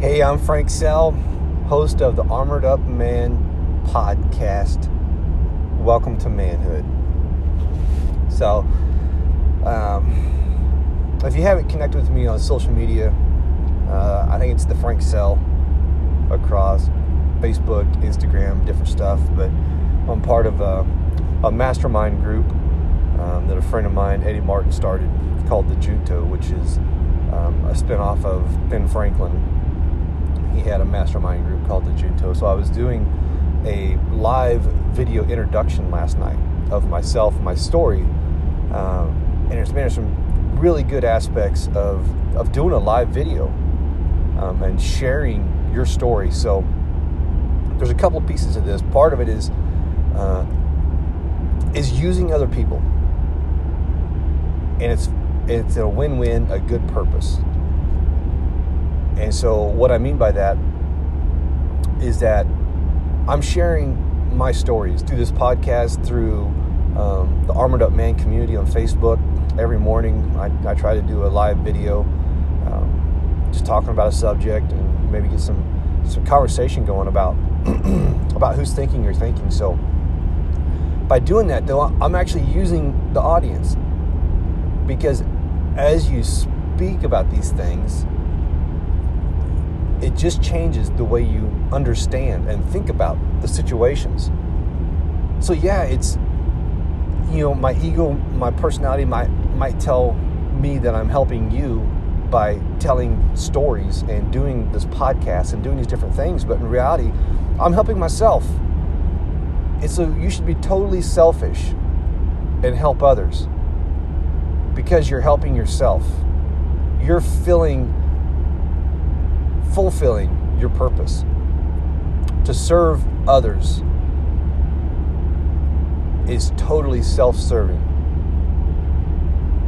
Hey, I'm Frank Sell, host of the Armored Up Man podcast. Welcome to manhood. So, if you haven't connected with me on social media, I think it's the Frank Sell across Facebook, Instagram, different stuff. But I'm part of a mastermind group that a friend of mine, Eddie Martin, started called the Junto, which is a spinoff of Ben Franklin. He had a mastermind group called the Junto. So I was doing a live video introduction last night of myself, my story. And there's some really good aspects of doing a live video and sharing your story. So there's a couple pieces of this. Part of it is using other people. And it's a win-win, a good purpose. And so what I mean by that is that I'm sharing my stories through this podcast, through the Armored Up Man community on Facebook. Every morning I try to do a live video just talking about a subject and maybe get some conversation going about about who's thinking or thinking. So by doing that, though, I'm actually using the audience, because as you speak about these things, it just changes the way you understand and think about the situations. So yeah, it's, you know, my ego, my personality might tell me that I'm helping you by telling stories and doing this podcast and doing these different things. But in reality, I'm helping myself. And so you should be totally selfish and help others, because you're helping yourself. You're fulfilling your purpose to serve others is totally self-serving,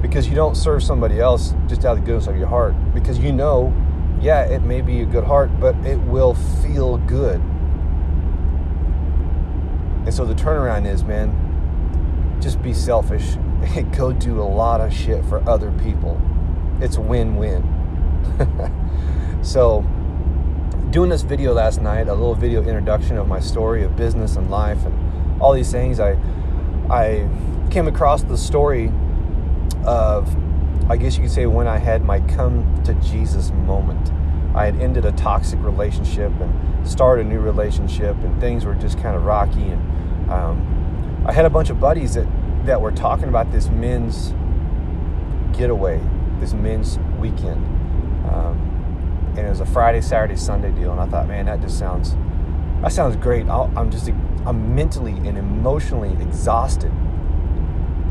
because you don't serve somebody else just out of the goodness of your heart, because you know, yeah, it may be a good heart, but it will feel good. And so the turnaround is, man, just be selfish and go do a lot of shit for other people. It's win-win. So, doing this video last night, a little video introduction of my story of business and life and all these things, I came across the story of, I guess you could say, when I had my come to Jesus moment. I had ended a toxic relationship and started a new relationship, and things were just kind of rocky. And I had a bunch of buddies that were talking about this men's getaway, this men's weekend. And it was a Friday, Saturday, Sunday deal. And I thought, man, that sounds great. I'm mentally and emotionally exhausted.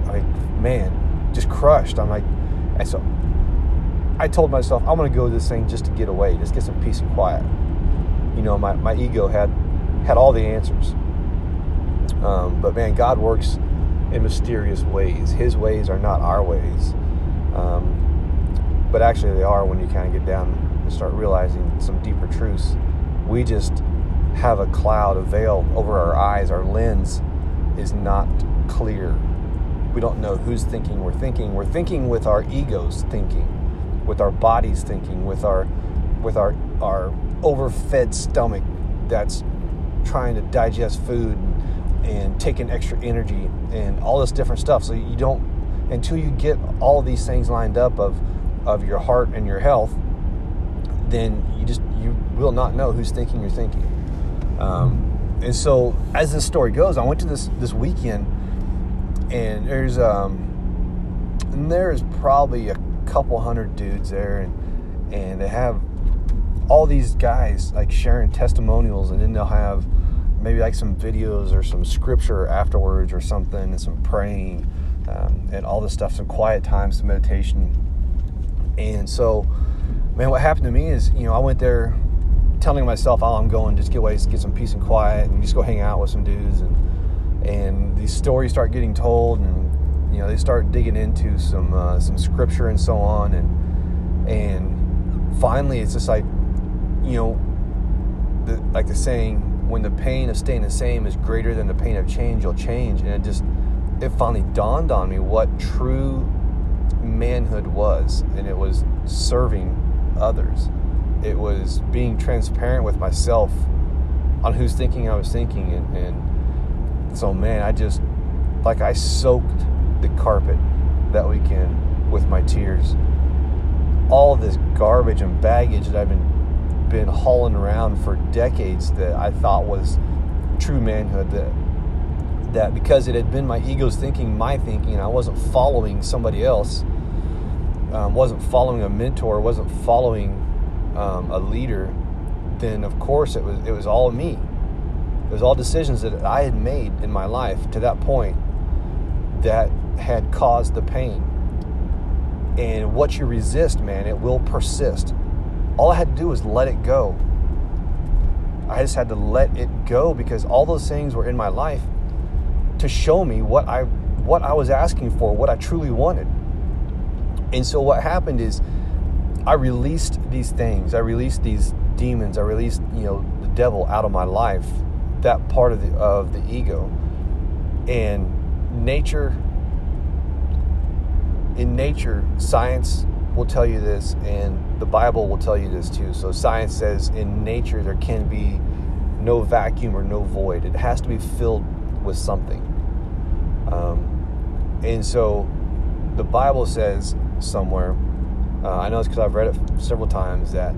Like, man, just crushed. I'm like, and so I told myself, I'm going to go to this thing just to get away, just get some peace and quiet. You know, my ego had all the answers. But man, God works in mysterious ways. His ways are not our ways. But actually they are when you kind of get down, start realizing some deeper truths. We just have a cloud, a veil over our eyes. Our lens is not clear. We don't know who's thinking. We're thinking with our egos thinking, with our bodies thinking, with our overfed stomach that's trying to digest food and take in extra energy and all this different stuff. So you don't, until you get all these things lined up of your heart and your health, then you will not know who's thinking you're thinking. And so as this story goes, I went to this weekend, and there's probably a couple hundred dudes there, and they have all these guys like sharing testimonials, and then they'll have maybe like some videos or some scripture afterwards or something, and some praying, and all this stuff, some quiet time, some meditation. And so, man, what happened to me is, you know, I went there telling myself, oh, I'm going just get away, just get some peace and quiet, and just go hang out with some dudes. And these stories start getting told, and, you know, they start digging into some scripture and so on. And finally, it's just like, you know, like the saying, when the pain of staying the same is greater than the pain of change, you'll change. And it finally dawned on me what true manhood was, and it was serving others. it was being transparent with myself on whose thinking I was thinking. And so, man, I just, like, I soaked the carpet that weekend with my tears. All this garbage and baggage that I've been hauling around for decades that I thought was true manhood, that because it had been my ego's thinking, my thinking, and I wasn't following somebody else, wasn't following a mentor, wasn't following a leader, then of course it was all me. It was all decisions that I had made in my life to that point that had caused the pain. And what you resist, man, it will persist. All I had to do was let it go. I just had to let it go, because all those things were in my life to show me what I was asking for, what I truly wanted. And so what happened is I released these things. I released these demons. I released, the devil out of my life, that part of the ego. And in nature, science will tell you this, and the Bible will tell you this too. So science says in nature there can be no vacuum or no void. It has to be filled with something. And so the Bible says somewhere, I know it's because I've read it several times, that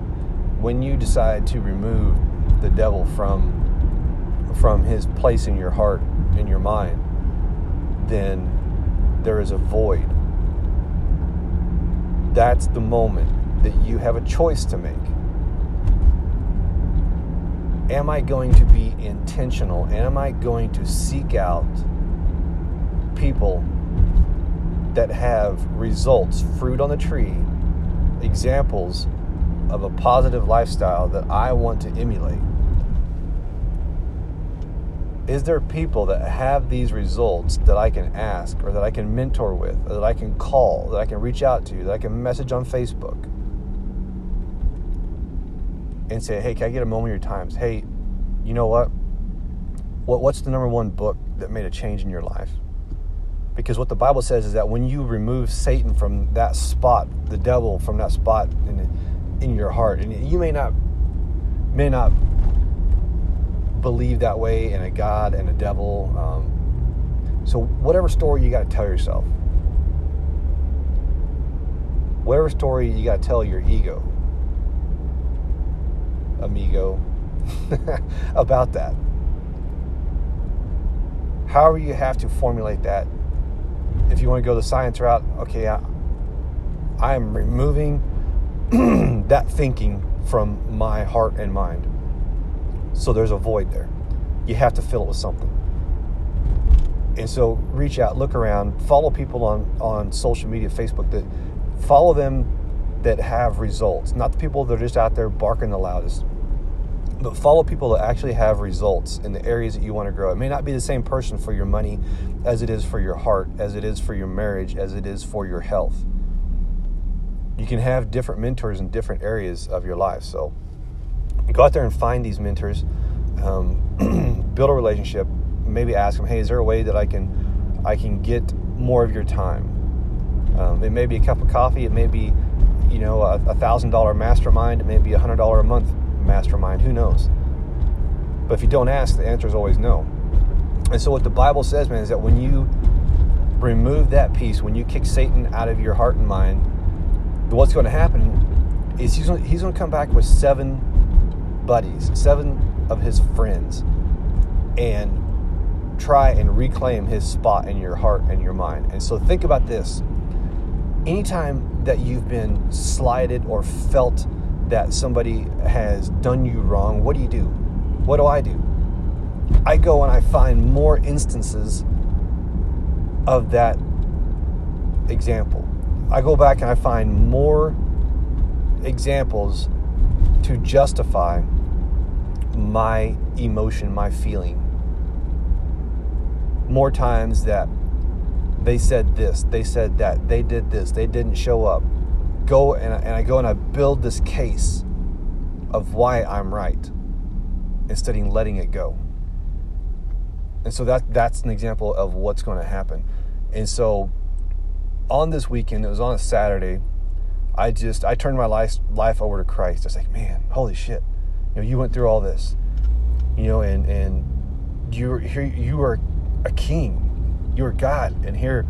when you decide to remove the devil from his place in your heart, in your mind, then there is a void. That's the moment that you have a choice to make. Am I going to be intentional? Am I going to seek out people that have results, fruit on the tree, examples of a positive lifestyle that I want to emulate? Is there people that have these results that I can ask, or that I can mentor with, or that I can call, that I can reach out to, that I can message on Facebook and say, hey, can I get a moment of your time? Hey, you know what? What's the number one book that made a change in your life? Because what the Bible says is that when you remove Satan from that spot, the devil from that spot in your heart, and you may not believe that way in a God and a devil. So whatever story you got to tell yourself, whatever story you got to tell your ego, amigo, about that, however you have to formulate that. If you want to go the science route, okay, I'm removing that thinking from my heart and mind. So there's a void there. You have to fill it with something. And so reach out, look around, follow people on social media, Facebook, that follow them that have results. Not the people that are just out there barking the loudest, but follow people that actually have results in the areas that you want to grow. It may not be the same person for your money as it is for your heart, as it is for your marriage, as it is for your health. You can have different mentors in different areas of your life. So go out there and find these mentors, build a relationship, maybe ask them, hey, is there a way that I can get more of your time? It may be a cup of coffee. It may be, a $1,000 mastermind. It may be $100 a month mastermind. Who knows? But if you don't ask, the answer is always no. And so what the Bible says, man, is that when you remove that piece, when you kick Satan out of your heart and mind, what's going to happen is he's going to come back with 7 of his friends, and try and reclaim his spot in your heart and your mind. And so think about this. Anytime that you've been slighted or felt that somebody has done you wrong, what do you do? What do? I go and I find more instances of that example. I go back and I find more examples to justify my emotion, my feeling. More times that they said this, they said that, they did this, they didn't show up. I build this case of why I'm right, instead of letting it go. And so that's an example of what's going to happen. And so on this weekend, it was on a Saturday, I turned my life over to Christ. I was like, man, holy shit, you went through all this, and you here, you are a king, you are God, and here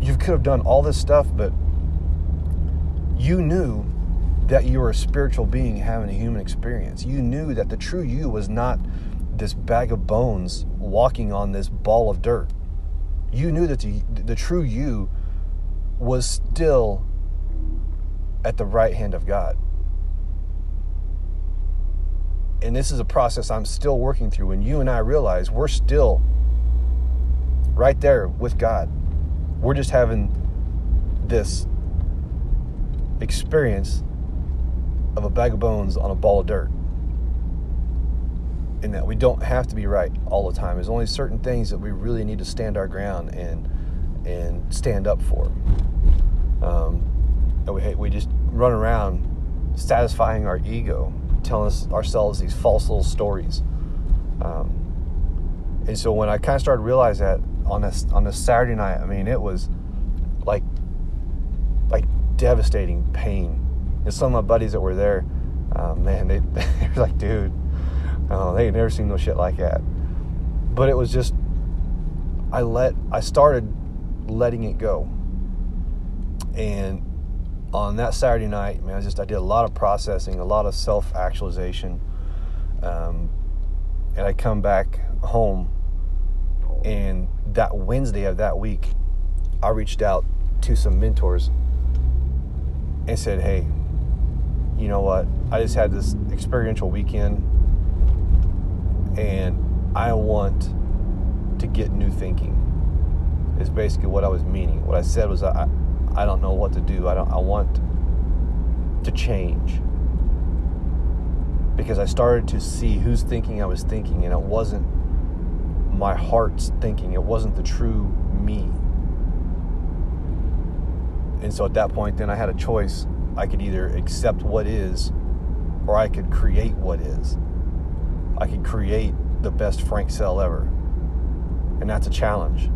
you could have done all this stuff, but you knew that you were a spiritual being having a human experience. You knew that the true you was not this bag of bones walking on this ball of dirt. You knew that the true you was still at the right hand of God. And this is a process I'm still working through. And you and I realize we're still right there with God. We're just having this experience of a bag of bones on a ball of dirt. In that we don't have to be right all the time. There's only certain things that we really need to stand our ground and stand up for. And we just run around satisfying our ego, telling ourselves these false little stories. And so when I kind of started to realize that on this Saturday night, I mean, it was like devastating pain. And some of my buddies that were there, man, they were like, dude, they ain't never seen no shit like that. But it was just, I started letting it go. And on that Saturday night, man, I did a lot of processing, a lot of self-actualization. And I come back home, and that Wednesday of that week, I reached out to some mentors and said, hey, you know what? I just had this experiential weekend, and I want to get new thinking. It's basically what I was meaning. What I said was, I don't know what to do. I want to change, because I started to see whose thinking I was thinking, and it wasn't my heart's thinking. It wasn't the true me. And so at that point, then I had a choice. I could either accept what is, or I could create what is. I could create the best Frank Sell ever. And that's a challenge,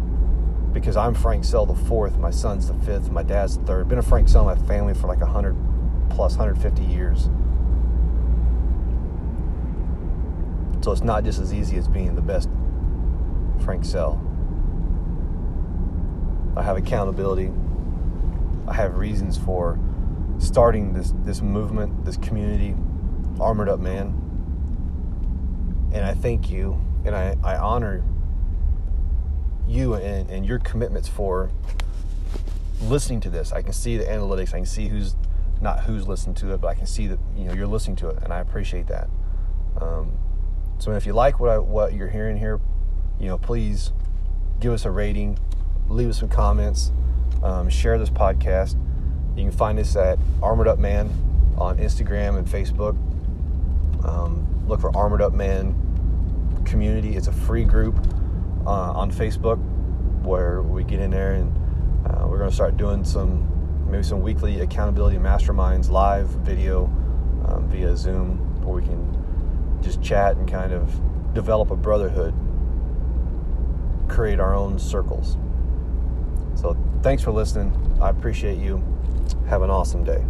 because I'm Frank Sell IV, my son's the fifth, my dad's the third. I've been a Frank Sell in my family for like 150 years. So it's not just as easy as being the best Frank Sell. I have accountability. I have reasons for starting this movement, this community, Armored Up Man. And I thank you, and I honor you and your commitments for listening to this. I can see the analytics. I can see who's listened to it, but I can see that you're listening to it, and I appreciate that. So if you like what you're hearing here, please give us a rating, leave us some comments, share this podcast. You can find us at Armored Up Man on Instagram and Facebook. Look for Armored Up Man Community. It's a free group on Facebook where we get in there, and we're going to start doing some weekly accountability masterminds, live video via Zoom, where we can just chat and kind of develop a brotherhood, create our own circles. So thanks for listening. I appreciate you. Have an awesome day.